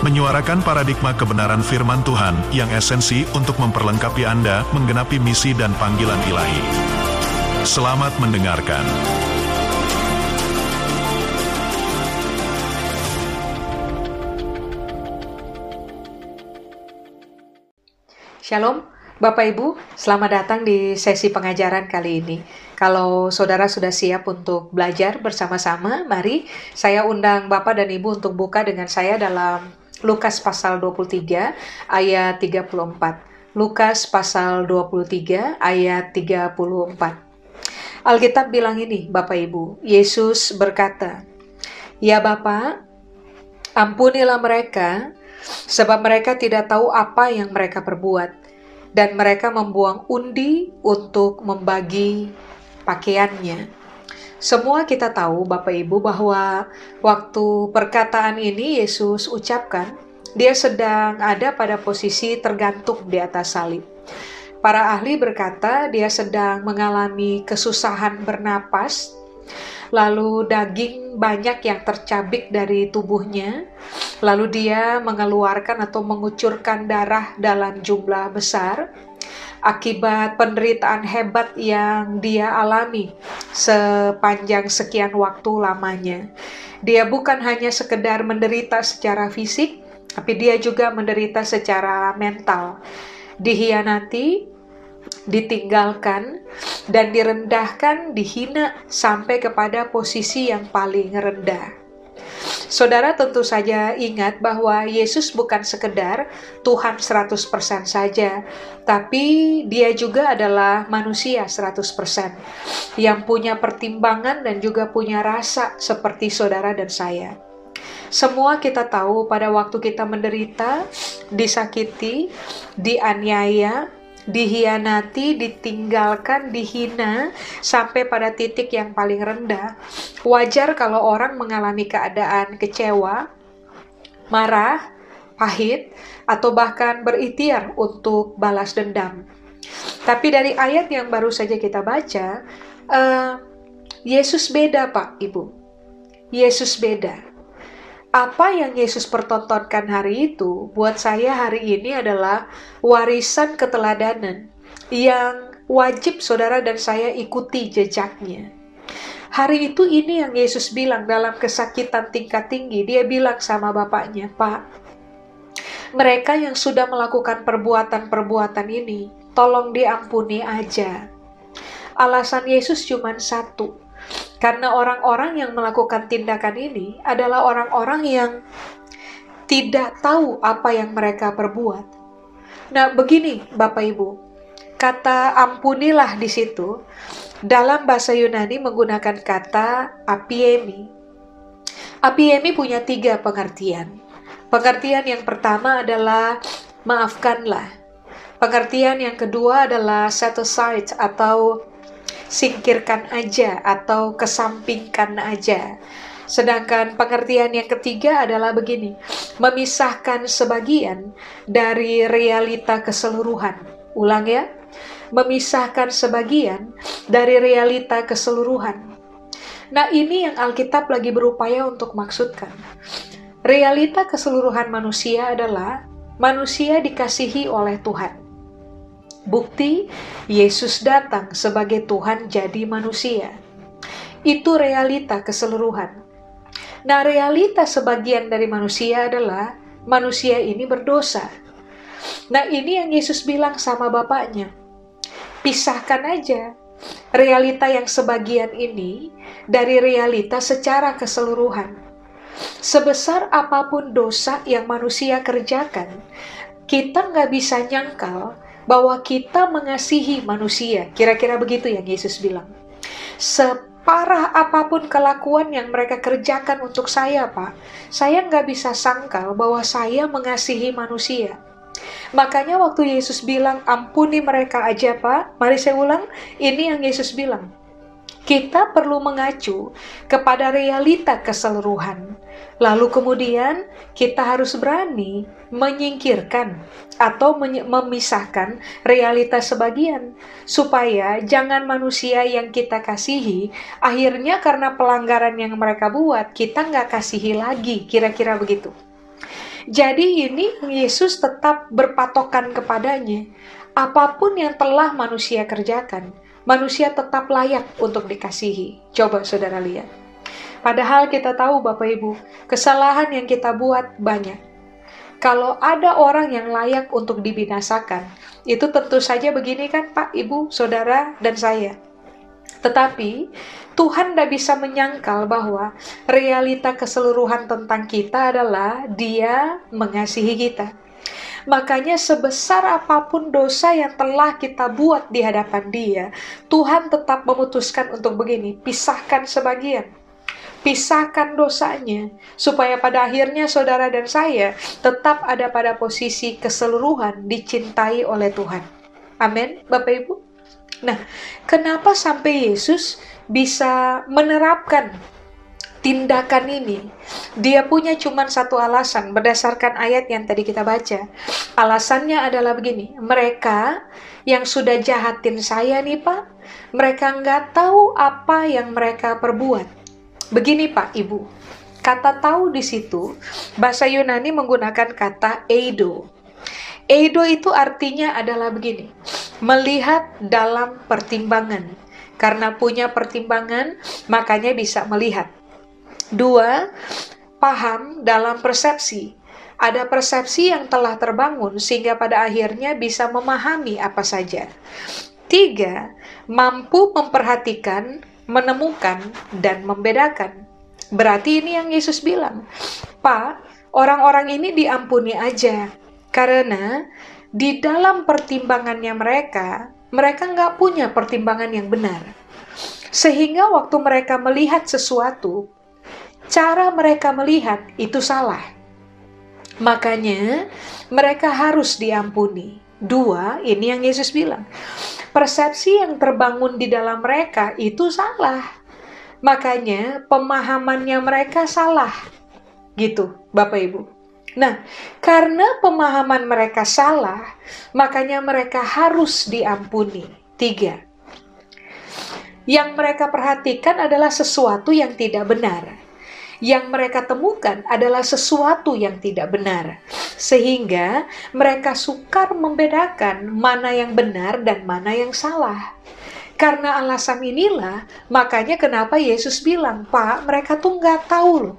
menyuarakan paradigma kebenaran firman Tuhan yang esensi untuk memperlengkapi Anda menggenapi misi dan panggilan ilahi. Selamat mendengarkan. Shalom, Bapak Ibu, selamat datang di sesi pengajaran kali ini. Kalau saudara sudah siap untuk belajar bersama-sama, mari saya undang Bapak dan Ibu untuk buka dengan saya dalam Lukas pasal 23 ayat 34. Lukas pasal 23 ayat 34. Alkitab bilang ini, Bapak Ibu. Yesus berkata, "Ya Bapa, ampunilah mereka, sebab mereka tidak tahu apa yang mereka perbuat, dan mereka membuang undi untuk membagi pakaiannya." Semua kita tahu, Bapak Ibu, bahwa waktu perkataan ini Yesus ucapkan, dia sedang ada pada posisi tergantung di atas salib. Para ahli berkata, dia sedang mengalami kesusahan bernapas, lalu daging banyak yang tercabik dari tubuhnya, lalu dia mengeluarkan atau mengucurkan darah dalam jumlah besar, akibat penderitaan hebat yang dia alami sepanjang sekian waktu lamanya. Dia bukan hanya sekedar menderita secara fisik, tapi dia juga menderita secara mental. Dihianati, ditinggalkan, dan direndahkan, dihina sampai kepada posisi yang paling rendah. Saudara tentu saja ingat bahwa Yesus bukan sekedar Tuhan 100% saja, tapi dia juga adalah manusia 100% yang punya pertimbangan dan juga punya rasa seperti saudara dan saya. Semua kita tahu pada waktu kita menderita, disakiti, dianiaya, dihianati, ditinggalkan, dihina sampai pada titik yang paling rendah, wajar kalau orang mengalami keadaan kecewa, marah, pahit, atau bahkan berikhtiar untuk balas dendam. Tapi dari ayat yang baru saja kita baca, Yesus beda, Pak Ibu. Yesus beda. Apa yang Yesus pertontonkan hari itu, buat saya hari ini adalah warisan keteladanan yang wajib saudara dan saya ikuti jejaknya. Hari itu ini yang Yesus bilang dalam kesakitan tingkat tinggi, dia bilang sama bapaknya, "Pak, mereka yang sudah melakukan perbuatan-perbuatan ini, tolong diampuni aja." Alasan Yesus cuma satu. Karena orang-orang yang melakukan tindakan ini adalah orang-orang yang tidak tahu apa yang mereka perbuat. Nah, begini Bapak Ibu, kata ampunilah di situ dalam bahasa Yunani menggunakan kata apiemi. Apiemi punya tiga pengertian. Pengertian yang pertama adalah maafkanlah. Pengertian yang kedua adalah set aside atau singkirkan aja atau kesampingkan aja. Sedangkan pengertian yang ketiga adalah begini, memisahkan sebagian dari realita keseluruhan. Ulang ya, memisahkan sebagian dari realita keseluruhan. Nah, ini yang Alkitab lagi berupaya untuk maksudkan. Realita keseluruhan manusia adalah manusia dikasihi oleh Tuhan. Bukti, Yesus datang sebagai Tuhan jadi manusia. Itu realita keseluruhan. Nah, realita sebagian dari manusia adalah manusia ini berdosa. Nah, ini yang Yesus bilang sama bapaknya. Pisahkan aja realita yang sebagian ini dari realita secara keseluruhan. Sebesar apapun dosa yang manusia kerjakan, kita nggak bisa nyangkal bahwa kita mengasihi manusia. Kira-kira begitu yang Yesus bilang. Separah apapun kelakuan yang mereka kerjakan untuk saya, Pak, saya nggak bisa sangkal bahwa saya mengasihi manusia. Makanya waktu Yesus bilang, ampuni mereka aja Pak, mari saya ulang, ini yang Yesus bilang. Kita perlu mengacu kepada realita keseluruhan. Lalu kemudian kita harus berani menyingkirkan atau memisahkan realitas sebagian, supaya jangan manusia yang kita kasihi, akhirnya karena pelanggaran yang mereka buat, kita nggak kasihi lagi, kira-kira begitu. Jadi ini Yesus tetap berpatokan kepadanya. Apapun yang telah manusia kerjakan, manusia tetap layak untuk dikasihi. Coba saudara lihat. Padahal kita tahu Bapak Ibu, kesalahan yang kita buat banyak. Kalau ada orang yang layak untuk dibinasakan, itu tentu saja begini kan Pak, Ibu, Saudara, dan saya. Tetapi Tuhan tidak bisa menyangkal bahwa realita keseluruhan tentang kita adalah Dia mengasihi kita. Makanya sebesar apapun dosa yang telah kita buat di hadapan Dia, Tuhan tetap memutuskan untuk begini, pisahkan sebagian, pisahkan dosanya, supaya pada akhirnya saudara dan saya tetap ada pada posisi keseluruhan dicintai oleh Tuhan. Amin, Bapak Ibu. Nah, kenapa sampai Yesus bisa menerapkan tindakan ini? Dia punya cuma satu alasan berdasarkan ayat yang tadi kita baca. Alasannya adalah begini, mereka yang sudah jahatin saya nih Pak, mereka nggak tahu apa yang mereka perbuat. Begini Pak, Ibu, kata tahu di situ bahasa Yunani menggunakan kata eido. Eido itu artinya adalah begini, melihat dalam pertimbangan. Karena punya pertimbangan, makanya bisa melihat. Dua, paham dalam persepsi. Ada persepsi yang telah terbangun sehingga pada akhirnya bisa memahami apa saja. Tiga, mampu memperhatikan, menemukan, dan membedakan. Berarti ini yang Yesus bilang, Pak, orang-orang ini diampuni aja. Karena di dalam pertimbangannya mereka, mereka nggak punya pertimbangan yang benar. Sehingga waktu mereka melihat sesuatu, cara mereka melihat itu salah. Makanya mereka harus diampuni. Dua, ini yang Yesus bilang. Persepsi yang terbangun di dalam mereka itu salah. Makanya pemahamannya mereka salah. Gitu, Bapak Ibu. Nah, karena pemahaman mereka salah, makanya mereka harus diampuni. Tiga, yang mereka perhatikan adalah sesuatu yang tidak benar. Yang mereka temukan adalah sesuatu yang tidak benar, sehingga mereka sukar membedakan mana yang benar dan mana yang salah. Karena alasan inilah, makanya kenapa Yesus bilang, Pak, mereka tuh nggak tahu loh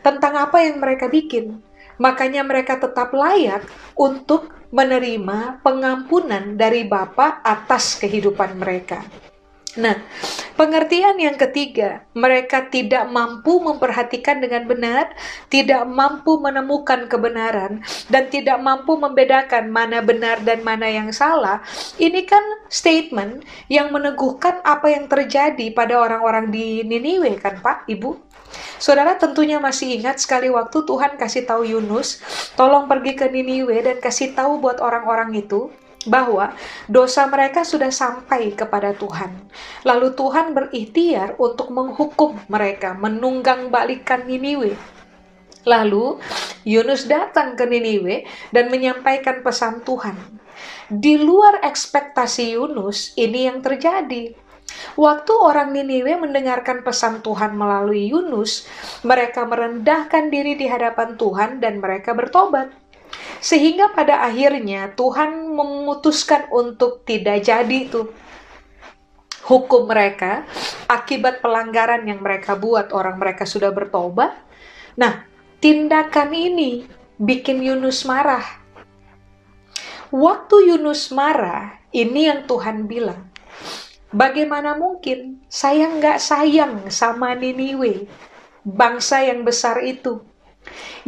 tentang apa yang mereka bikin. Makanya mereka tetap layak untuk menerima pengampunan dari Bapa atas kehidupan mereka. Nah, pengertian yang ketiga, mereka tidak mampu memperhatikan dengan benar, tidak mampu menemukan kebenaran, dan tidak mampu membedakan mana benar dan mana yang salah. Ini kan statement yang meneguhkan apa yang terjadi pada orang-orang di Niniwe kan Pak, Ibu? Saudara tentunya masih ingat sekali waktu Tuhan kasih tahu Yunus, tolong pergi ke Niniwe dan kasih tahu buat orang-orang itu bahwa dosa mereka sudah sampai kepada Tuhan. Lalu Tuhan berikhtiar untuk menghukum mereka, menunggang balikan Niniwe. Lalu Yunus datang ke Niniwe dan menyampaikan pesan Tuhan. Di luar ekspektasi Yunus, ini yang terjadi. Waktu orang Niniwe mendengarkan pesan Tuhan melalui Yunus, mereka merendahkan diri di hadapan Tuhan dan mereka bertobat. Sehingga pada akhirnya Tuhan memutuskan untuk tidak jadi tuh hukum mereka akibat pelanggaran yang mereka buat, orang mereka sudah bertobat. Nah, tindakan ini bikin Yunus marah. Waktu Yunus marah, ini yang Tuhan bilang, bagaimana mungkin saya nggak sayang sama Niniwe, bangsa yang besar itu,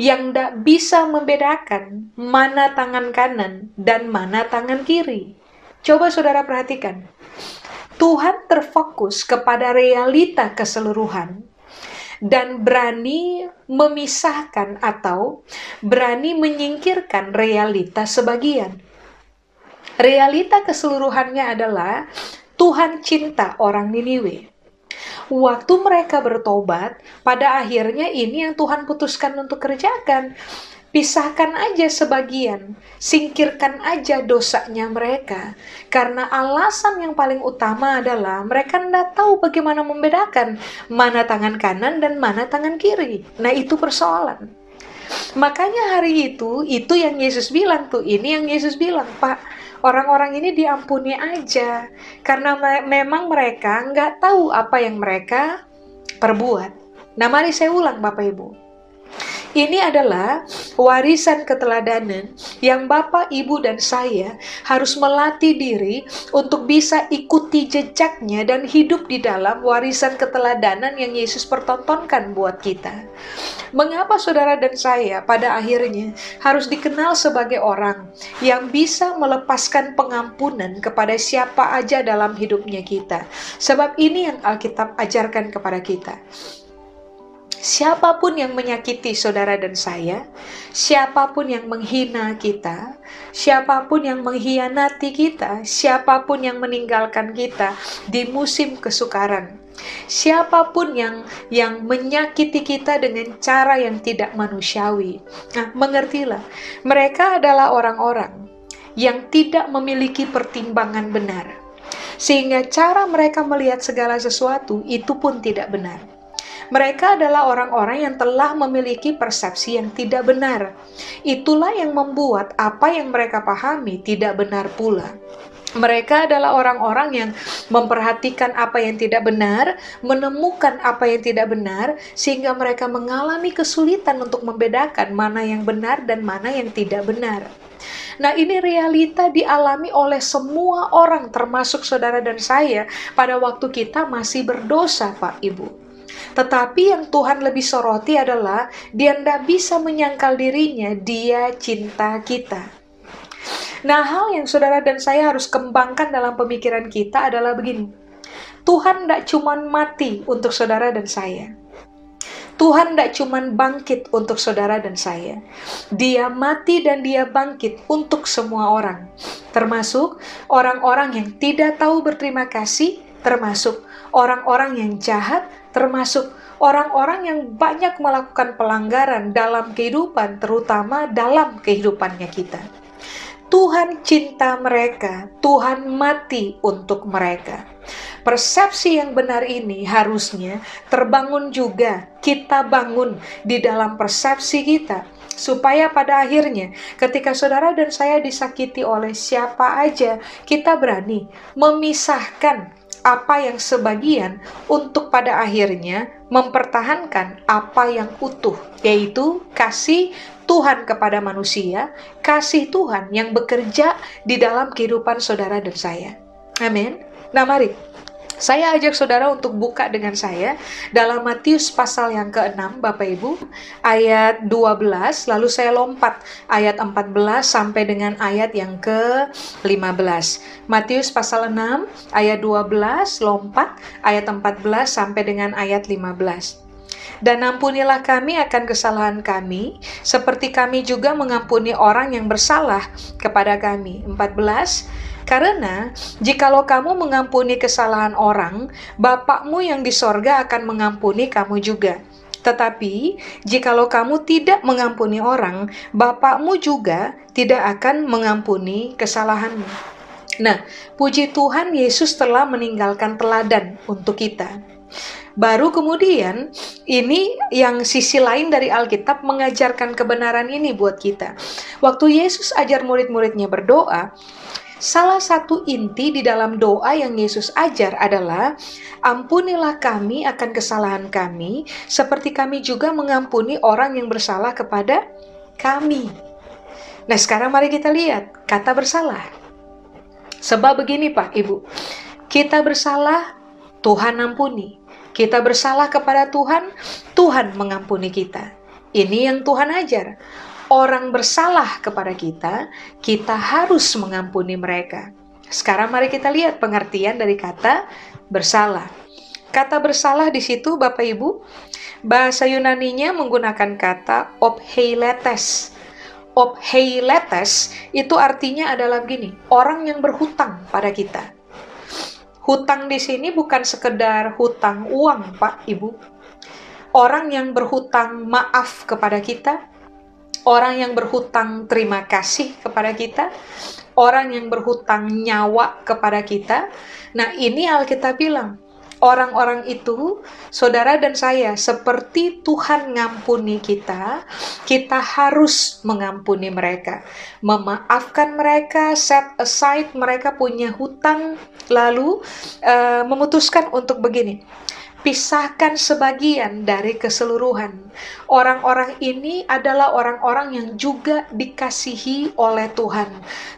yang tidak bisa membedakan mana tangan kanan dan mana tangan kiri. Coba saudara perhatikan, Tuhan terfokus kepada realita keseluruhan dan berani memisahkan atau berani menyingkirkan realita sebagian. Realita keseluruhannya adalah Tuhan cinta orang Niniwe. Waktu mereka bertobat, pada akhirnya ini yang Tuhan putuskan untuk kerjakan. Pisahkan aja sebagian, singkirkan aja dosanya mereka. Karena alasan yang paling utama adalah mereka tidak tahu bagaimana membedakan mana tangan kanan dan mana tangan kiri. Nah, itu persoalan. Makanya hari itu yang Yesus bilang tuh, ini yang Yesus bilang, Pak, orang-orang ini diampuni aja. Karena memang mereka nggak tahu apa yang mereka perbuat. Nah, mari saya ulang, Bapak Ibu. Ini adalah warisan keteladanan yang Bapak, Ibu, dan saya harus melatih diri untuk bisa ikuti jejaknya dan hidup di dalam warisan keteladanan yang Yesus pertontonkan buat kita. Mengapa saudara dan saya pada akhirnya harus dikenal sebagai orang yang bisa melepaskan pengampunan kepada siapa aja dalam hidupnya kita? Sebab ini yang Alkitab ajarkan kepada kita. Siapapun yang menyakiti saudara dan saya, siapapun yang menghina kita, siapapun yang mengkhianati kita, siapapun yang meninggalkan kita di musim kesukaran, siapapun yang menyakiti kita dengan cara yang tidak manusiawi. Nah, mengertilah, mereka adalah orang-orang yang tidak memiliki pertimbangan benar. Sehingga cara mereka melihat segala sesuatu itu pun tidak benar. Mereka adalah orang-orang yang telah memiliki persepsi yang tidak benar. Itulah yang membuat apa yang mereka pahami tidak benar pula. Mereka adalah orang-orang yang memperhatikan apa yang tidak benar, menemukan apa yang tidak benar, sehingga mereka mengalami kesulitan untuk membedakan mana yang benar dan mana yang tidak benar. Nah, ini realita dialami oleh semua orang, termasuk saudara dan saya, pada waktu kita masih berdosa, Pak, Ibu. Tetapi yang Tuhan lebih soroti adalah dia tidak bisa menyangkal dirinya, dia cinta kita. Nah, hal yang saudara dan saya harus kembangkan dalam pemikiran kita adalah begini. Tuhan tidak cuma mati untuk saudara dan saya. Tuhan tidak cuma bangkit untuk saudara dan saya. Dia mati dan dia bangkit untuk semua orang. Termasuk orang-orang yang tidak tahu berterima kasih, termasuk orang-orang yang jahat, termasuk orang-orang yang banyak melakukan pelanggaran dalam kehidupan, terutama dalam kehidupannya kita. Tuhan cinta mereka, Tuhan mati untuk mereka. Persepsi yang benar ini harusnya terbangun juga, kita bangun di dalam persepsi kita. Supaya pada akhirnya ketika saudara dan saya disakiti oleh siapa aja, kita berani memisahkan apa yang sebagian untuk pada akhirnya mempertahankan apa yang utuh, yaitu kasih Tuhan kepada manusia, kasih Tuhan yang bekerja di dalam kehidupan saudara dan saya. Amin. Nah, mari saya ajak saudara untuk buka dengan saya dalam Matius pasal yang ke-6, Bapak Ibu, ayat 12, lalu saya lompat ayat 14 sampai dengan ayat yang ke-15. Matius pasal 6, ayat 12, lompat ayat 14 sampai dengan ayat 15. Dan ampunilah kami akan kesalahan kami, seperti kami juga mengampuni orang yang bersalah kepada kami. 14. Karena jikalau kamu mengampuni kesalahan orang, Bapakmu yang di sorga akan mengampuni kamu juga. Tetapi jikalau kamu tidak mengampuni orang, Bapakmu juga tidak akan mengampuni kesalahanmu. Nah, puji Tuhan, Yesus telah meninggalkan teladan untuk kita. Baru kemudian, ini yang sisi lain dari Alkitab mengajarkan kebenaran ini buat kita. Waktu Yesus ajar murid-muridnya berdoa, salah satu inti di dalam doa yang Yesus ajar adalah, ampunilah kami akan kesalahan kami, seperti kami juga mengampuni orang yang bersalah kepada kami. Nah, sekarang mari kita lihat kata bersalah. Sebab begini, Pak, Ibu, kita bersalah, Tuhan ampuni. Kita bersalah kepada Tuhan, Tuhan mengampuni kita. Ini yang Tuhan ajar. Orang bersalah kepada kita, kita harus mengampuni mereka. Sekarang mari kita lihat pengertian dari kata bersalah. Kata bersalah di situ, Bapak Ibu, Bahasa Yunani-nya menggunakan kata opheiletes. Opheiletes itu artinya adalah begini, orang yang berhutang pada kita. Hutang di sini bukan sekedar hutang uang, Pak, Ibu. Orang yang berhutang maaf kepada kita, orang yang berhutang terima kasih kepada kita, orang yang berhutang nyawa kepada kita. Nah, ini Alkitab bilang, orang-orang itu, saudara dan saya, seperti Tuhan ngampuni kita, kita harus mengampuni mereka. Memaafkan mereka, set aside mereka punya hutang, lalu memutuskan untuk begini. Pisahkan sebagian dari keseluruhan. Orang-orang ini adalah orang-orang yang juga dikasihi oleh Tuhan.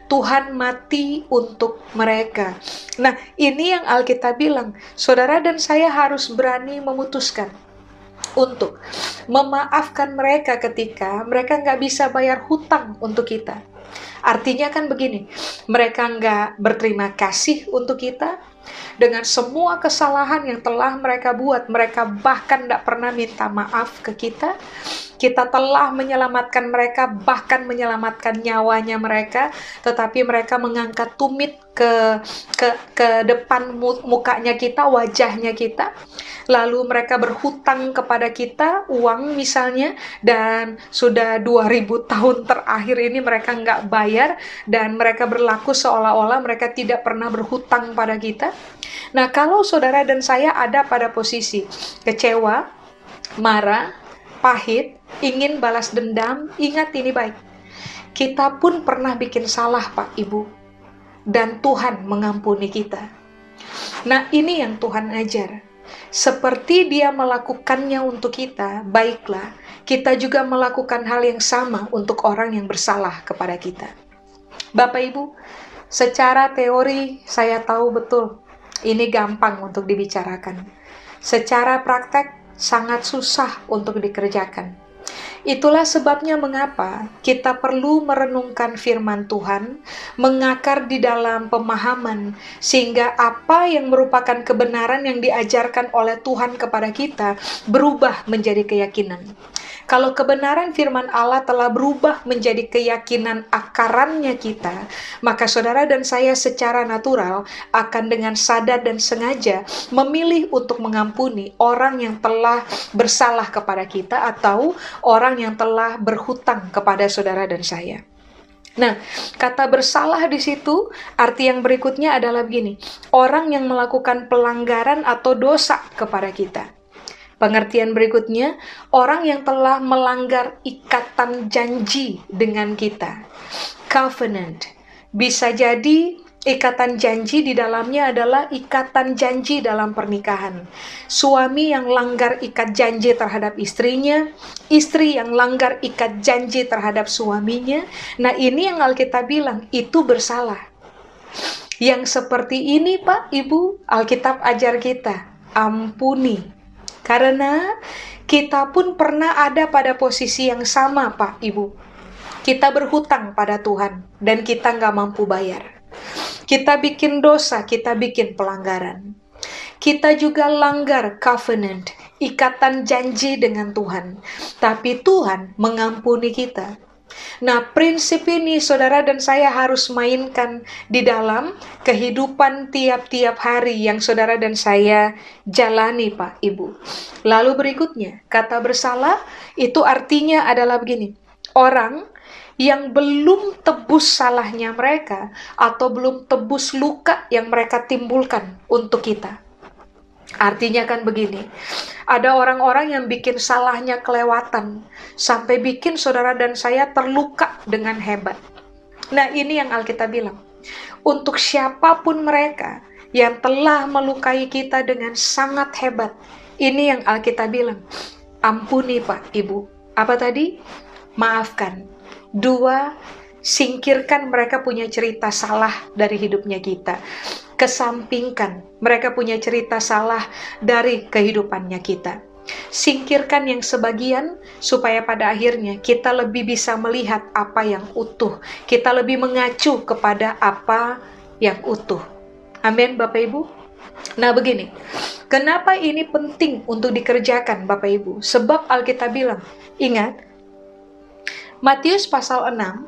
Tuhan mati untuk mereka. Nah, ini yang Alkitab bilang. Saudara dan saya harus berani memutuskan untuk memaafkan mereka ketika mereka nggak bisa bayar hutang untuk kita. Artinya kan begini, mereka nggak berterima kasih untuk kita. Dengan semua kesalahan yang telah mereka buat, mereka bahkan tidak pernah minta maaf ke kita. Kita telah menyelamatkan mereka, bahkan menyelamatkan nyawanya mereka, tetapi mereka mengangkat tumit ke depan mukanya kita, wajahnya kita. Lalu mereka berhutang kepada kita, uang misalnya, dan sudah 2000 tahun terakhir ini mereka nggak bayar, dan mereka berlaku seolah-olah mereka tidak pernah berhutang pada kita. Nah, kalau saudara dan saya ada pada posisi kecewa, marah, pahit, ingin balas dendam, ingat ini baik. Kita pun pernah bikin salah, Pak, Ibu. Dan Tuhan mengampuni kita. Nah, ini yang Tuhan ajar. Seperti Dia melakukannya untuk kita, baiklah, kita juga melakukan hal yang sama untuk orang yang bersalah kepada kita. Bapak, Ibu, secara teori saya tahu betul, ini gampang untuk dibicarakan. Secara praktek, sangat susah untuk dikerjakan. Itulah sebabnya mengapa kita perlu merenungkan firman Tuhan, mengakar di dalam pemahaman, sehingga apa yang merupakan kebenaran yang diajarkan oleh Tuhan kepada kita berubah menjadi keyakinan. Kalau kebenaran firman Allah telah berubah menjadi keyakinan akarannya kita, maka saudara dan saya secara natural akan dengan sadar dan sengaja memilih untuk mengampuni orang yang telah bersalah kepada kita atau orang yang telah berhutang kepada saudara dan saya. Nah, kata bersalah di situ, arti yang berikutnya adalah begini, orang yang melakukan pelanggaran atau dosa kepada kita. Pengertian berikutnya, orang yang telah melanggar ikatan janji dengan kita. Covenant. Bisa jadi ikatan janji di dalamnya adalah ikatan janji dalam pernikahan. Suami yang langgar ikat janji terhadap istrinya, istri yang langgar ikat janji terhadap suaminya. Nah, ini yang Alkitab bilang, itu bersalah. Yang seperti ini, Pak, Ibu, Alkitab ajar kita, ampuni. Karena kita pun pernah ada pada posisi yang sama, Pak, Ibu. Kita berhutang pada Tuhan, dan kita nggak mampu bayar. Kita bikin dosa, kita bikin pelanggaran. Kita juga langgar covenant, ikatan janji dengan Tuhan. Tapi Tuhan mengampuni kita. Nah, prinsip ini saudara dan saya harus mainkan di dalam kehidupan tiap-tiap hari yang saudara dan saya jalani, Pak, Ibu. Lalu berikutnya, kata bersalah itu artinya adalah begini, orang yang belum tebus salahnya mereka atau belum tebus luka yang mereka timbulkan untuk kita. Artinya kan begini, ada orang-orang yang bikin salahnya kelewatan, sampai bikin saudara dan saya terluka dengan hebat. Nah, ini yang Alkitab bilang, untuk siapapun mereka yang telah melukai kita dengan sangat hebat, ini yang Alkitab bilang, ampuni, Pak, Ibu. Apa tadi? Maafkan. 2, singkirkan mereka punya cerita salah dari hidupnya kita. Kesampingkan, mereka punya cerita salah dari kehidupannya kita. Singkirkan yang sebagian, supaya pada akhirnya kita lebih bisa melihat apa yang utuh. Kita lebih mengacu kepada apa yang utuh. Amin, Bapak, Ibu. Nah, begini, Kenapa ini penting untuk dikerjakan, Bapak Ibu? Sebab Alkitab bilang, ingat, Matius pasal 6,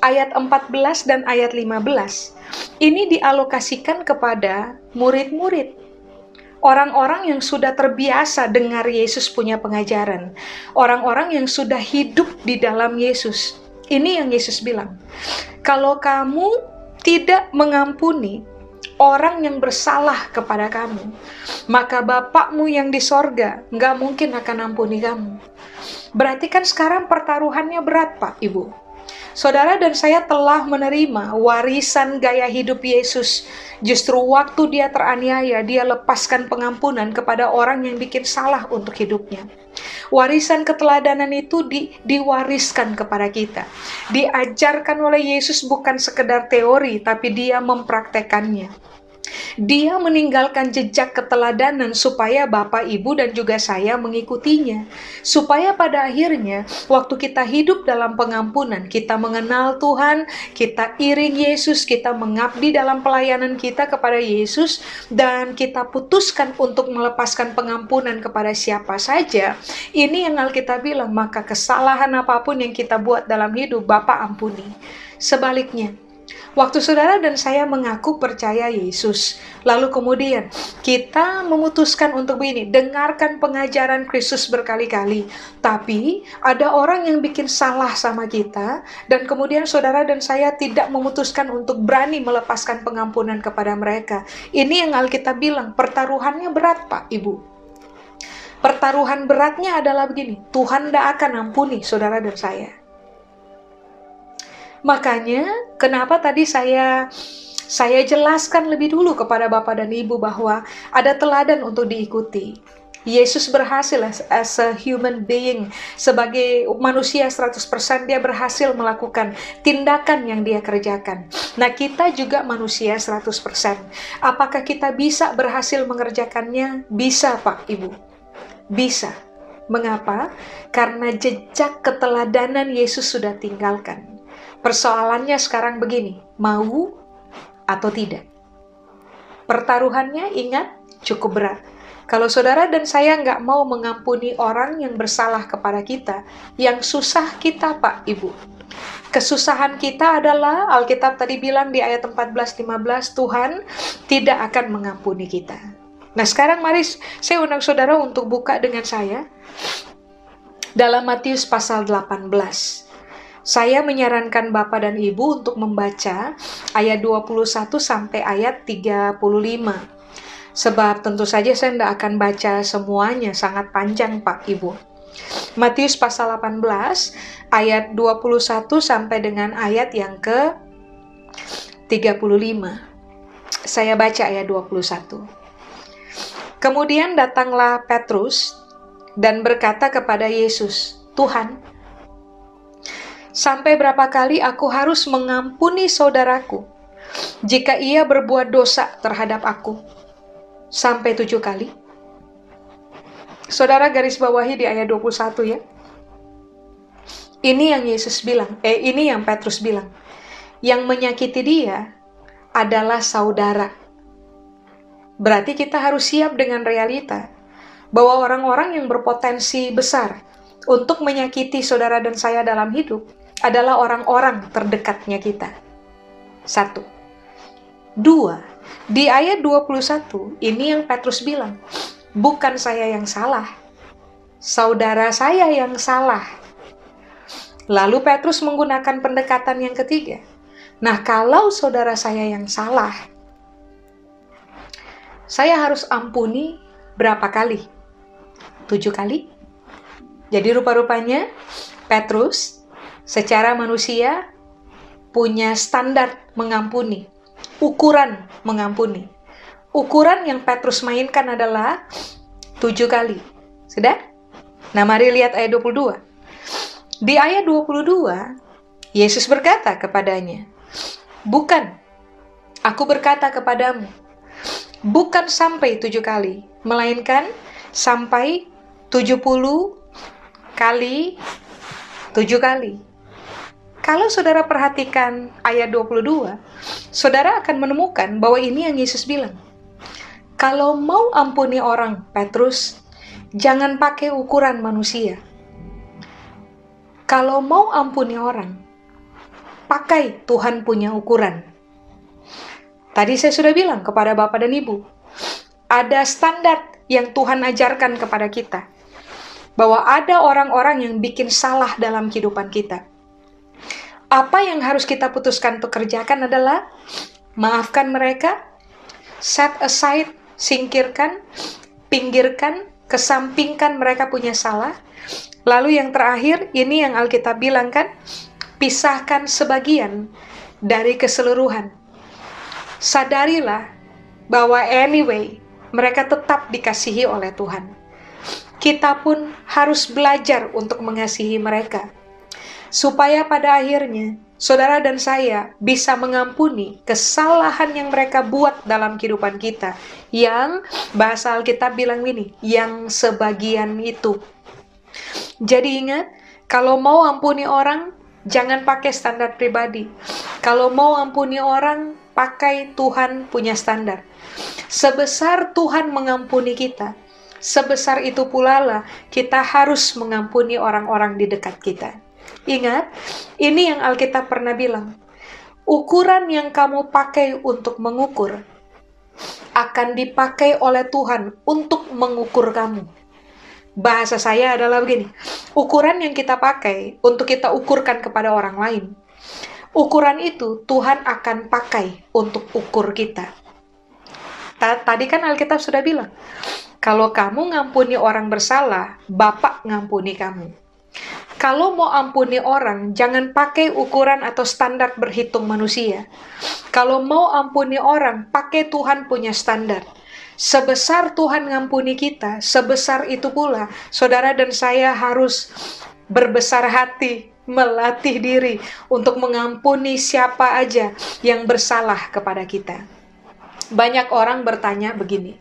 ayat 14 dan ayat 15, ini dialokasikan kepada murid-murid. Orang-orang yang sudah terbiasa dengar Yesus punya pengajaran. Orang-orang yang sudah hidup di dalam Yesus. Ini yang Yesus bilang. Kalau kamu tidak mengampuni orang yang bersalah kepada kamu, maka Bapakmu yang di sorga nggak mungkin akan ampuni kamu. Berarti kan sekarang pertaruhannya berat, Pak, Ibu. Saudara dan saya telah menerima warisan gaya hidup Yesus. Justru waktu dia teraniaya, dia lepaskan pengampunan kepada orang yang bikin salah untuk hidupnya. Warisan keteladanan itu diwariskan kepada kita. Diajarkan oleh Yesus bukan sekedar teori, tapi dia mempraktekannya. Dia meninggalkan jejak keteladanan supaya Bapak, Ibu, dan juga saya mengikutinya. Supaya pada akhirnya, waktu kita hidup dalam pengampunan, kita mengenal Tuhan, kita iring Yesus, kita mengabdi dalam pelayanan kita kepada Yesus, dan kita putuskan untuk melepaskan pengampunan kepada siapa saja. Ini yang Alkitab bilang, maka kesalahan apapun yang kita buat dalam hidup, Bapak ampuni. Sebaliknya, waktu saudara dan saya mengaku percaya Yesus, lalu kemudian kita memutuskan untuk begini, dengarkan pengajaran Kristus berkali-kali, tapi ada orang yang bikin salah sama kita, dan kemudian saudara dan saya tidak memutuskan untuk berani melepaskan pengampunan kepada mereka. Ini yang Alkitab bilang, pertaruhannya berat, Pak, Ibu. Pertaruhan beratnya adalah begini, Tuhan tidak akan ampuni saudara dan saya. Makanya, kenapa tadi saya jelaskan lebih dulu kepada Bapak dan Ibu bahwa ada teladan untuk diikuti. Yesus berhasil as a human being, sebagai manusia 100% dia berhasil melakukan tindakan yang dia kerjakan. Nah, kita juga manusia 100%. Apakah kita bisa berhasil mengerjakannya? Bisa, Pak, Ibu. Bisa. Mengapa? Karena jejak keteladanan Yesus sudah tinggalkan. Persoalannya sekarang begini, mau atau tidak? Pertaruhannya, ingat, cukup berat. Kalau saudara dan saya nggak mau mengampuni orang yang bersalah kepada kita, yang susah kita, Pak, Ibu. Kesusahan kita adalah, Alkitab tadi bilang di ayat 14-15, Tuhan tidak akan mengampuni kita. Nah, sekarang mari saya undang saudara untuk buka dengan saya dalam Matius pasal 18. Saya menyarankan Bapak dan Ibu untuk membaca ayat 21 sampai ayat 35. Sebab tentu saja saya tidak akan baca semuanya, sangat panjang, Pak, Ibu. Matius pasal 18 ayat 21 sampai dengan ayat yang ke 35. Saya baca ayat 21. Kemudian datanglah Petrus dan berkata kepada Yesus, Tuhan, sampai berapa kali aku harus mengampuni saudaraku jika ia berbuat dosa terhadap aku? Sampai 7 kali. Saudara garis bawahi di ayat 21 ya. Ini yang Yesus bilang, ini yang Petrus bilang. Yang menyakiti dia adalah saudara. Berarti kita harus siap dengan realita bahwa orang-orang yang berpotensi besar untuk menyakiti saudara dan saya dalam hidup adalah orang-orang terdekatnya kita. 1. 2. Di ayat 21, ini yang Petrus bilang, bukan saya yang salah, saudara saya yang salah. Lalu Petrus menggunakan pendekatan yang ketiga. Nah, kalau saudara saya yang salah, saya harus ampuni berapa kali? 7 kali? Jadi rupa-rupanya Petrus secara manusia punya standar mengampuni, ukuran mengampuni. Ukuran yang Petrus mainkan adalah 7 kali. Sudah? Nah, mari lihat ayat 22. Di ayat 22, Yesus berkata kepadanya, bukan, aku berkata kepadamu, bukan sampai 7 kali, melainkan sampai 70 kali, 7 kali. Kalau saudara perhatikan ayat 22, saudara akan menemukan bahwa ini yang Yesus bilang. Kalau mau ampuni orang, Petrus, jangan pakai ukuran manusia. Kalau mau ampuni orang, pakai Tuhan punya ukuran. Tadi saya sudah bilang kepada Bapak dan Ibu, ada standar yang Tuhan ajarkan kepada kita, bahwa ada orang-orang yang bikin salah dalam kehidupan kita. Apa yang harus kita putuskan untuk kerjakan adalah maafkan mereka, set aside, singkirkan, pinggirkan, kesampingkan mereka punya salah. Lalu yang terakhir, ini yang Alkitab bilang kan, pisahkan sebagian dari keseluruhan. Sadarilah bahwa anyway, mereka tetap dikasihi oleh Tuhan. Kita pun harus belajar untuk mengasihi mereka, supaya pada akhirnya saudara dan saya bisa mengampuni kesalahan yang mereka buat dalam kehidupan kita, yang bahasa Alkitab bilang ini, yang sebagian itu. Jadi ingat, kalau mau ampuni orang, jangan pakai standar pribadi. Kalau mau ampuni orang, pakai Tuhan punya standar. Sebesar Tuhan mengampuni kita, sebesar itu pula lah kita harus mengampuni orang-orang di dekat kita. Ingat, ini yang Alkitab pernah bilang, ukuran yang kamu pakai untuk mengukur akan dipakai oleh Tuhan untuk mengukur kamu. Bahasa saya adalah begini, ukuran yang kita pakai untuk kita ukurkan kepada orang lain, ukuran itu Tuhan akan pakai untuk ukur kita. Tadi kan Alkitab sudah bilang, kalau kamu ngampuni orang bersalah, Bapak ngampuni kamu. Kalau mau ampuni orang, jangan pakai ukuran atau standar berhitung manusia. Kalau mau ampuni orang, pakai Tuhan punya standar. Sebesar Tuhan ngampuni kita, sebesar itu pula saudara dan saya harus berbesar hati, melatih diri untuk mengampuni siapa aja yang bersalah kepada kita. Banyak orang bertanya begini,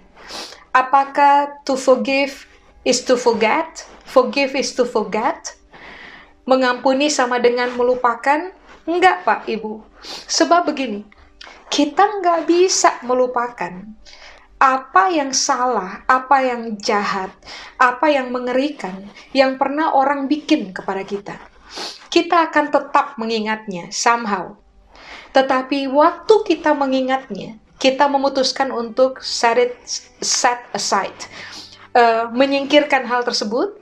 apakah to forgive is to forget? Forgive is to forget? Mengampuni sama dengan melupakan? Enggak, Pak, Ibu. Sebab begini, kita nggak bisa melupakan apa yang salah, apa yang jahat, apa yang mengerikan, yang pernah orang bikin kepada kita. Kita akan tetap mengingatnya, somehow. Tetapi waktu kita mengingatnya, kita memutuskan untuk set aside. Menyingkirkan hal tersebut,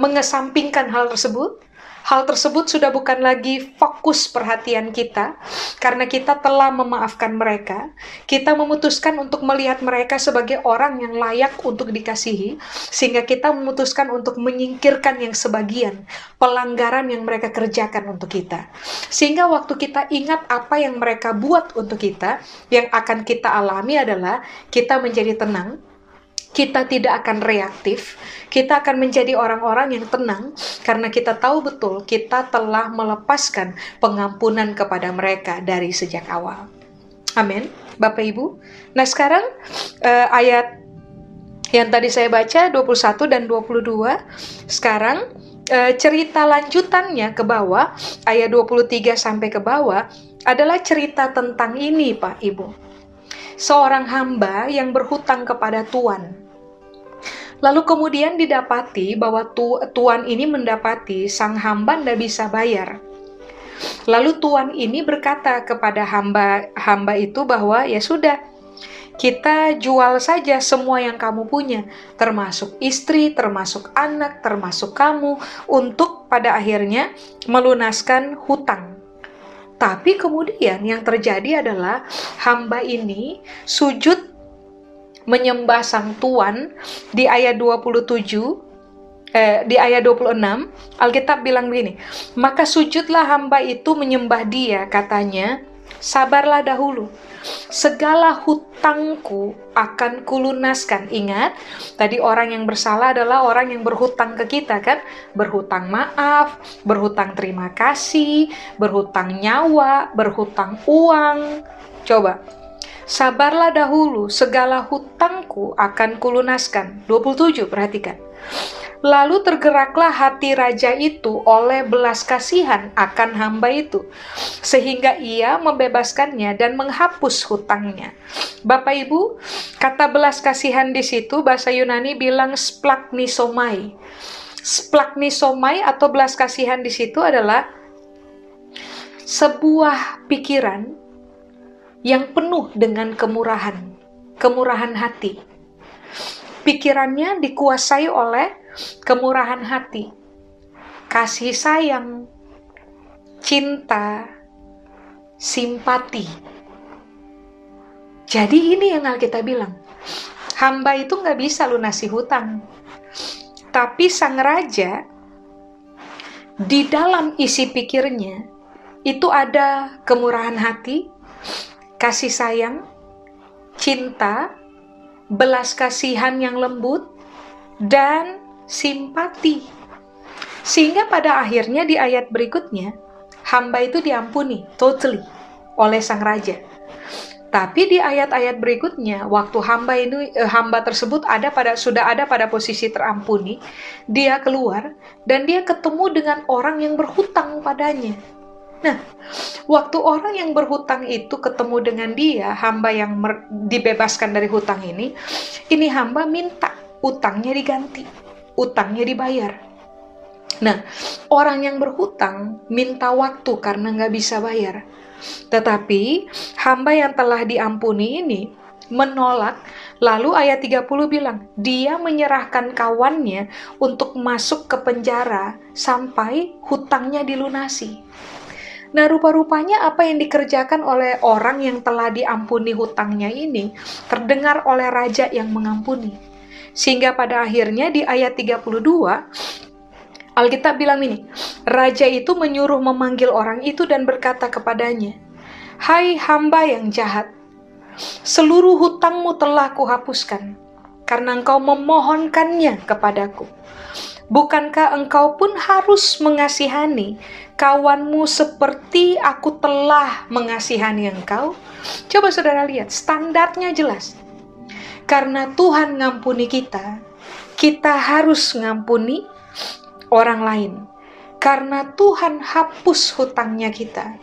mengesampingkan hal tersebut. Hal tersebut sudah bukan lagi fokus perhatian kita, karena kita telah memaafkan mereka. Kita memutuskan untuk melihat mereka sebagai orang yang layak untuk dikasihi, sehingga kita memutuskan untuk menyingkirkan yang sebagian, pelanggaran yang mereka kerjakan untuk kita. Sehingga waktu kita ingat apa yang mereka buat untuk kita, yang akan kita alami adalah kita menjadi tenang. Kita tidak akan reaktif, kita akan menjadi orang-orang yang tenang karena kita tahu betul kita telah melepaskan pengampunan kepada mereka dari sejak awal. Amin, Bapak Ibu. Nah sekarang ayat yang tadi saya baca 21 dan 22, sekarang cerita lanjutannya ke bawah, ayat 23 sampai ke bawah adalah cerita tentang ini, Pak Ibu. Seorang hamba yang berhutang kepada tuan. Lalu kemudian didapati bahwa tuan ini mendapati sang hamba tidak bisa bayar. Lalu tuan ini berkata kepada hamba itu bahwa ya sudah, kita jual saja semua yang kamu punya, termasuk istri, termasuk anak, termasuk kamu, untuk pada akhirnya melunaskan hutang. Tapi kemudian yang terjadi adalah hamba ini sujud menyembah sang tuan di ayat 26 Alkitab bilang begini, maka sujudlah hamba itu menyembah dia, katanya, sabarlah dahulu, segala hutangku akan kulunaskan. Ingat, tadi orang yang bersalah adalah orang yang berhutang ke kita kan? Berhutang maaf, berhutang terima kasih, berhutang nyawa, berhutang uang. Coba, sabarlah dahulu, segala hutangku akan kulunaskan. 27, perhatikan. Lalu tergeraklah hati raja itu oleh belas kasihan akan hamba itu, sehingga ia membebaskannya dan menghapus hutangnya. Bapak Ibu, kata belas kasihan di situ bahasa Yunani bilang splagnisomai. Splagnisomai atau belas kasihan di situ adalah sebuah pikiran yang penuh dengan kemurahan, kemurahan hati. Pikirannya dikuasai oleh kemurahan hati, kasih sayang, cinta, simpati. Jadi ini yang Alkitab bilang, hamba itu nggak bisa lunasi hutang. Tapi sang raja di dalam isi pikirnya itu ada kemurahan hati, kasih sayang, cinta, belas kasihan yang lembut, dan simpati. Sehingga pada akhirnya di ayat berikutnya, hamba itu diampuni totally oleh sang raja. Tapi di ayat-ayat berikutnya, waktu hamba tersebut sudah ada pada posisi terampuni, dia keluar dan dia ketemu dengan orang yang berhutang padanya. Nah, waktu orang yang berhutang itu ketemu dengan dia, hamba yang dibebaskan dari hutang ini hamba minta utangnya diganti, utangnya dibayar. Nah, orang yang berhutang minta waktu karena nggak bisa bayar. Tetapi, hamba yang telah diampuni ini menolak, lalu ayat 30 bilang, dia menyerahkan kawannya untuk masuk ke penjara sampai hutangnya dilunasi. Nah, rupa-rupanya apa yang dikerjakan oleh orang yang telah diampuni hutangnya ini terdengar oleh raja yang mengampuni. Sehingga pada akhirnya di ayat 32, Alkitab bilang ini, raja itu menyuruh memanggil orang itu dan berkata kepadanya, "Hai hamba yang jahat, seluruh hutangmu telah kuhapuskan, karena engkau memohonkannya kepadaku. Bukankah engkau pun harus mengasihani kawanmu seperti aku telah mengasihani engkau?" Coba saudara lihat, standarnya jelas. Karena Tuhan ngampuni kita, kita harus ngampuni orang lain. Karena Tuhan hapus hutangnya kita,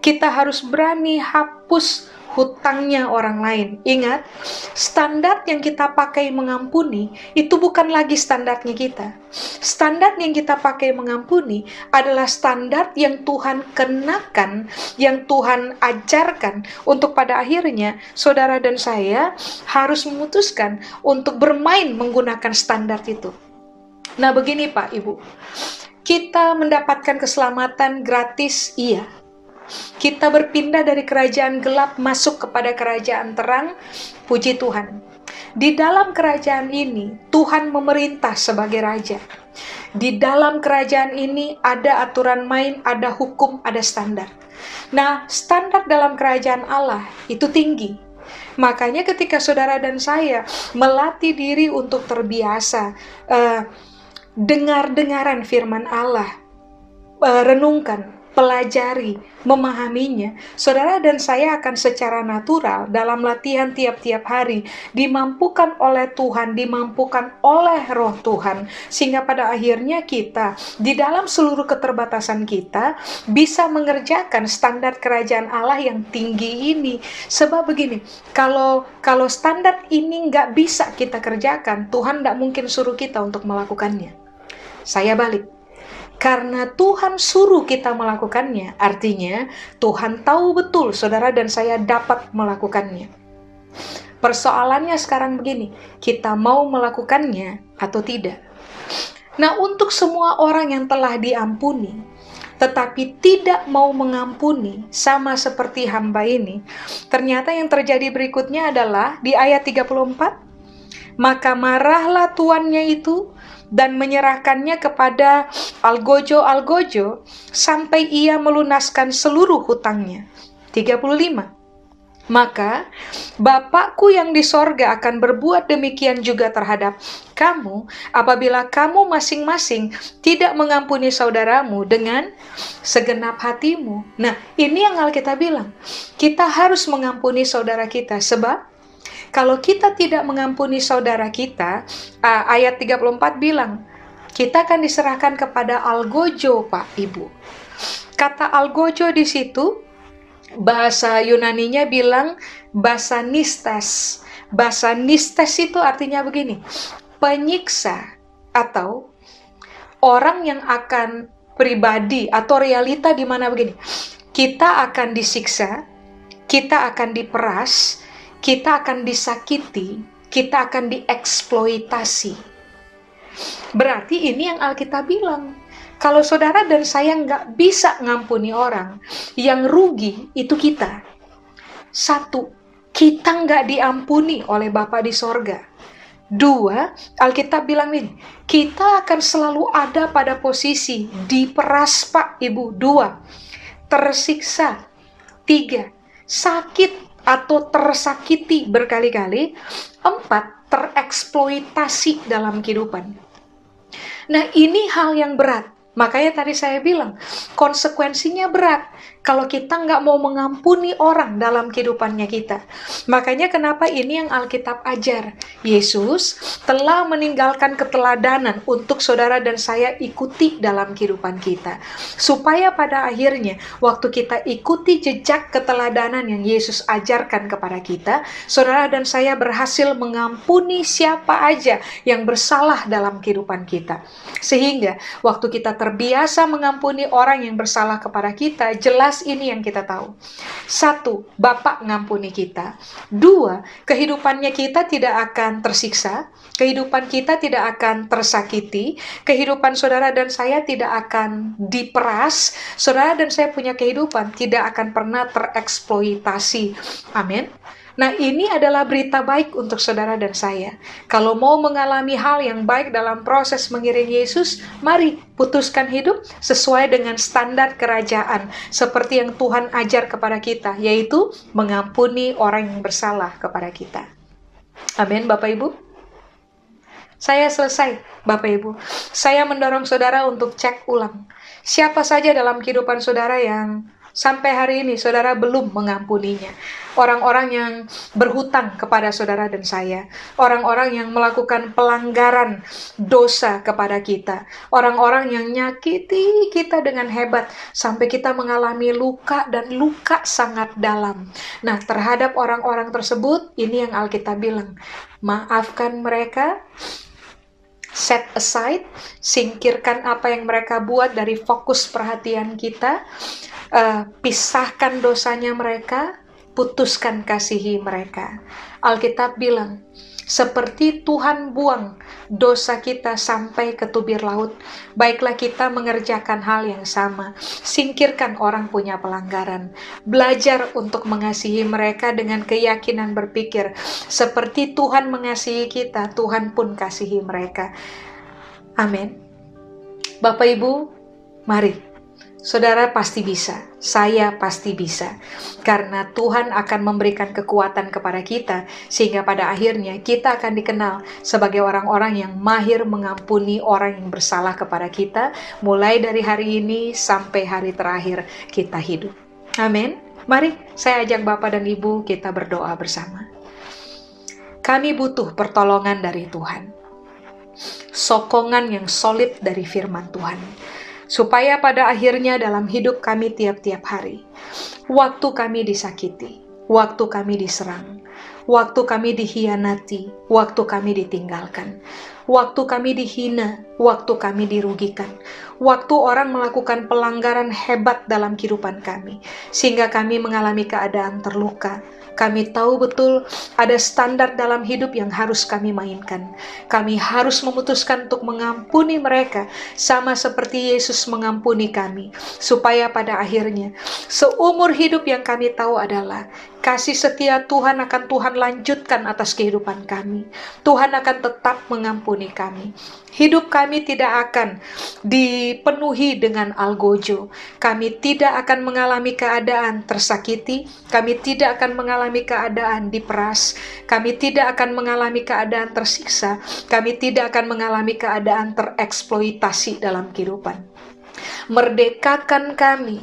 kita harus berani hapus hutangnya orang lain. Ingat, standar yang kita pakai mengampuni itu bukan lagi standarnya kita. Standar yang kita pakai mengampuni adalah standar yang Tuhan kenakan, yang Tuhan ajarkan, untuk pada akhirnya saudara dan saya harus memutuskan untuk bermain menggunakan standar itu. Nah begini Pak Ibu, kita mendapatkan keselamatan gratis, iya. Kita berpindah dari kerajaan gelap masuk kepada kerajaan terang, puji Tuhan. Di dalam kerajaan ini, Tuhan memerintah sebagai raja. Di dalam kerajaan ini ada aturan main, ada hukum, ada standar. Nah, standar dalam kerajaan Allah itu tinggi. Makanya ketika saudara dan saya melatih diri untuk terbiasa, dengar-dengaran firman Allah, renungkan, pelajari, memahaminya, saudara dan saya akan secara natural dalam latihan tiap-tiap hari dimampukan oleh Tuhan, dimampukan oleh Roh Tuhan, sehingga pada akhirnya kita di dalam seluruh keterbatasan kita bisa mengerjakan standar kerajaan Allah yang tinggi ini. Sebab begini, kalau standar ini nggak bisa kita kerjakan, Tuhan nggak mungkin suruh kita untuk melakukannya. Saya balik. Karena Tuhan suruh kita melakukannya, artinya Tuhan tahu betul saudara dan saya dapat melakukannya. Persoalannya sekarang begini, kita mau melakukannya atau tidak? Nah, untuk semua orang yang telah diampuni, tetapi tidak mau mengampuni, sama seperti hamba ini, ternyata yang terjadi berikutnya adalah di ayat 34, maka marahlah tuannya itu dan menyerahkannya kepada algojo-algojo sampai ia melunaskan seluruh hutangnya. 35. Maka Bapakku yang di sorga akan berbuat demikian juga terhadap kamu apabila kamu masing-masing tidak mengampuni saudaramu dengan segenap hatimu. Nah, ini yang Alkitab bilang. Kita harus mengampuni saudara kita, sebab kalau kita tidak mengampuni saudara kita, ayat 34 bilang, kita akan diserahkan kepada algojo, Pak, Ibu. Kata algojo di situ, bahasa Yunaninya bilang basanistes. Basanistes itu artinya begini, penyiksa atau orang yang akan pribadi atau realita di mana begini, kita akan disiksa, kita akan diperas, kita akan disakiti, kita akan dieksploitasi. Berarti ini yang Alkitab bilang. Kalau saudara dan saya nggak bisa ngampuni orang, yang rugi itu kita. Satu, kita nggak diampuni oleh Bapa di sorga. Dua, Alkitab bilang ini, kita akan selalu ada pada posisi diperas, Pak, Ibu. Dua, tersiksa. Tiga, sakit atau tersakiti berkali-kali. Empat, tereksploitasi dalam kehidupan. Nah, ini hal yang berat. Makanya tadi saya bilang, konsekuensinya berat kalau kita nggak mau mengampuni orang dalam kehidupannya kita. Makanya kenapa ini yang Alkitab ajar. Yesus telah meninggalkan keteladanan untuk saudara dan saya ikuti dalam kehidupan kita. Supaya pada akhirnya, waktu kita ikuti jejak keteladanan yang Yesus ajarkan kepada kita, saudara dan saya berhasil mengampuni siapa aja yang bersalah dalam kehidupan kita. Sehingga waktu kita terbiasa mengampuni orang yang bersalah kepada kita, jelas ini yang kita tahu. Satu, Bapa ngampuni kita. Dua, kehidupannya kita tidak akan tersiksa, kehidupan kita tidak akan tersakiti, kehidupan saudara dan saya tidak akan diperas, saudara dan saya punya kehidupan tidak akan pernah tereksploitasi. Amin. Nah, ini adalah berita baik untuk saudara dan saya. Kalau mau mengalami hal yang baik dalam proses mengiring Yesus, mari putuskan hidup sesuai dengan standar kerajaan, seperti yang Tuhan ajar kepada kita, yaitu mengampuni orang yang bersalah kepada kita. Amin, Bapak Ibu. Saya selesai, Bapak Ibu. Saya mendorong saudara untuk cek ulang. Siapa saja dalam kehidupan saudara yang sampai hari ini saudara belum mengampuninya. Orang-orang yang berhutang kepada saudara dan saya, orang-orang yang melakukan pelanggaran dosa kepada kita, orang-orang yang nyakiti kita dengan hebat sampai kita mengalami luka dan luka sangat dalam. Nah, terhadap orang-orang tersebut, ini yang Alkitab bilang, maafkan mereka, set aside, singkirkan apa yang mereka buat dari fokus perhatian kita, pisahkan dosanya mereka, putuskan kasihi mereka. Alkitab bilang, seperti Tuhan buang dosa kita sampai ke tubir laut, baiklah kita mengerjakan hal yang sama. Singkirkan orang punya pelanggaran. Belajar untuk mengasihi mereka dengan keyakinan berpikir, seperti Tuhan mengasihi kita, Tuhan pun kasihi mereka. Amin. Bapak Ibu, mari. Saudara pasti bisa, saya pasti bisa, karena Tuhan akan memberikan kekuatan kepada kita, sehingga pada akhirnya kita akan dikenal sebagai orang-orang yang mahir mengampuni orang yang bersalah kepada kita, mulai dari hari ini sampai hari terakhir kita hidup. Amin. Mari saya ajak Bapak dan Ibu kita berdoa bersama. Kami butuh pertolongan dari Tuhan, sokongan yang solid dari firman Tuhan, supaya pada akhirnya dalam hidup kami tiap-tiap hari, waktu kami disakiti, waktu kami diserang, waktu kami dikhianati, waktu kami ditinggalkan, waktu kami dihina, waktu kami dirugikan, waktu orang melakukan pelanggaran hebat dalam kehidupan kami, sehingga kami mengalami keadaan terluka, kami tahu betul ada standar dalam hidup yang harus kami mainkan. Kami harus memutuskan untuk mengampuni mereka, sama seperti Yesus mengampuni kami. Supaya pada akhirnya, seumur hidup yang kami tahu adalah kasih setia Tuhan akan Tuhan lanjutkan atas kehidupan kami. Tuhan akan tetap mengampuni kami. Hidup kami tidak akan dipenuhi dengan algojo. Kami tidak akan mengalami keadaan tersakiti. Kami tidak akan mengalami keadaan diperas. Kami tidak akan mengalami keadaan tersiksa. Kami tidak akan mengalami keadaan tereksploitasi dalam kehidupan. Merdekakan kami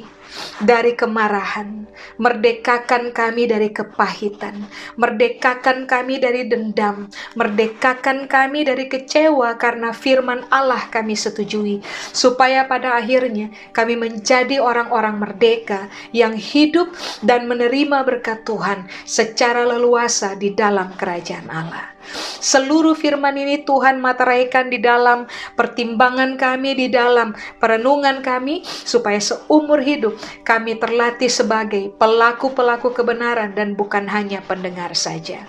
dari kemarahan, merdekakan kami dari kepahitan, merdekakan kami dari dendam, merdekakan kami dari kecewa karena firman Allah kami setujui, supaya pada akhirnya kami menjadi orang-orang merdeka yang hidup dan menerima berkat Tuhan secara leluasa di dalam kerajaan Allah. Seluruh firman ini Tuhan materaikan di dalam pertimbangan kami, di dalam perenungan kami, supaya seumur hidup kami terlatih sebagai pelaku-pelaku kebenaran dan bukan hanya pendengar saja.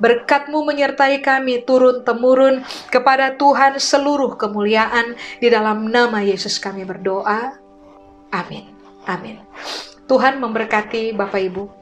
Berkat-Mu menyertai kami turun-temurun. Kepada Tuhan seluruh kemuliaan, di dalam nama Yesus kami berdoa. Amin. Amin. Tuhan memberkati Bapak Ibu.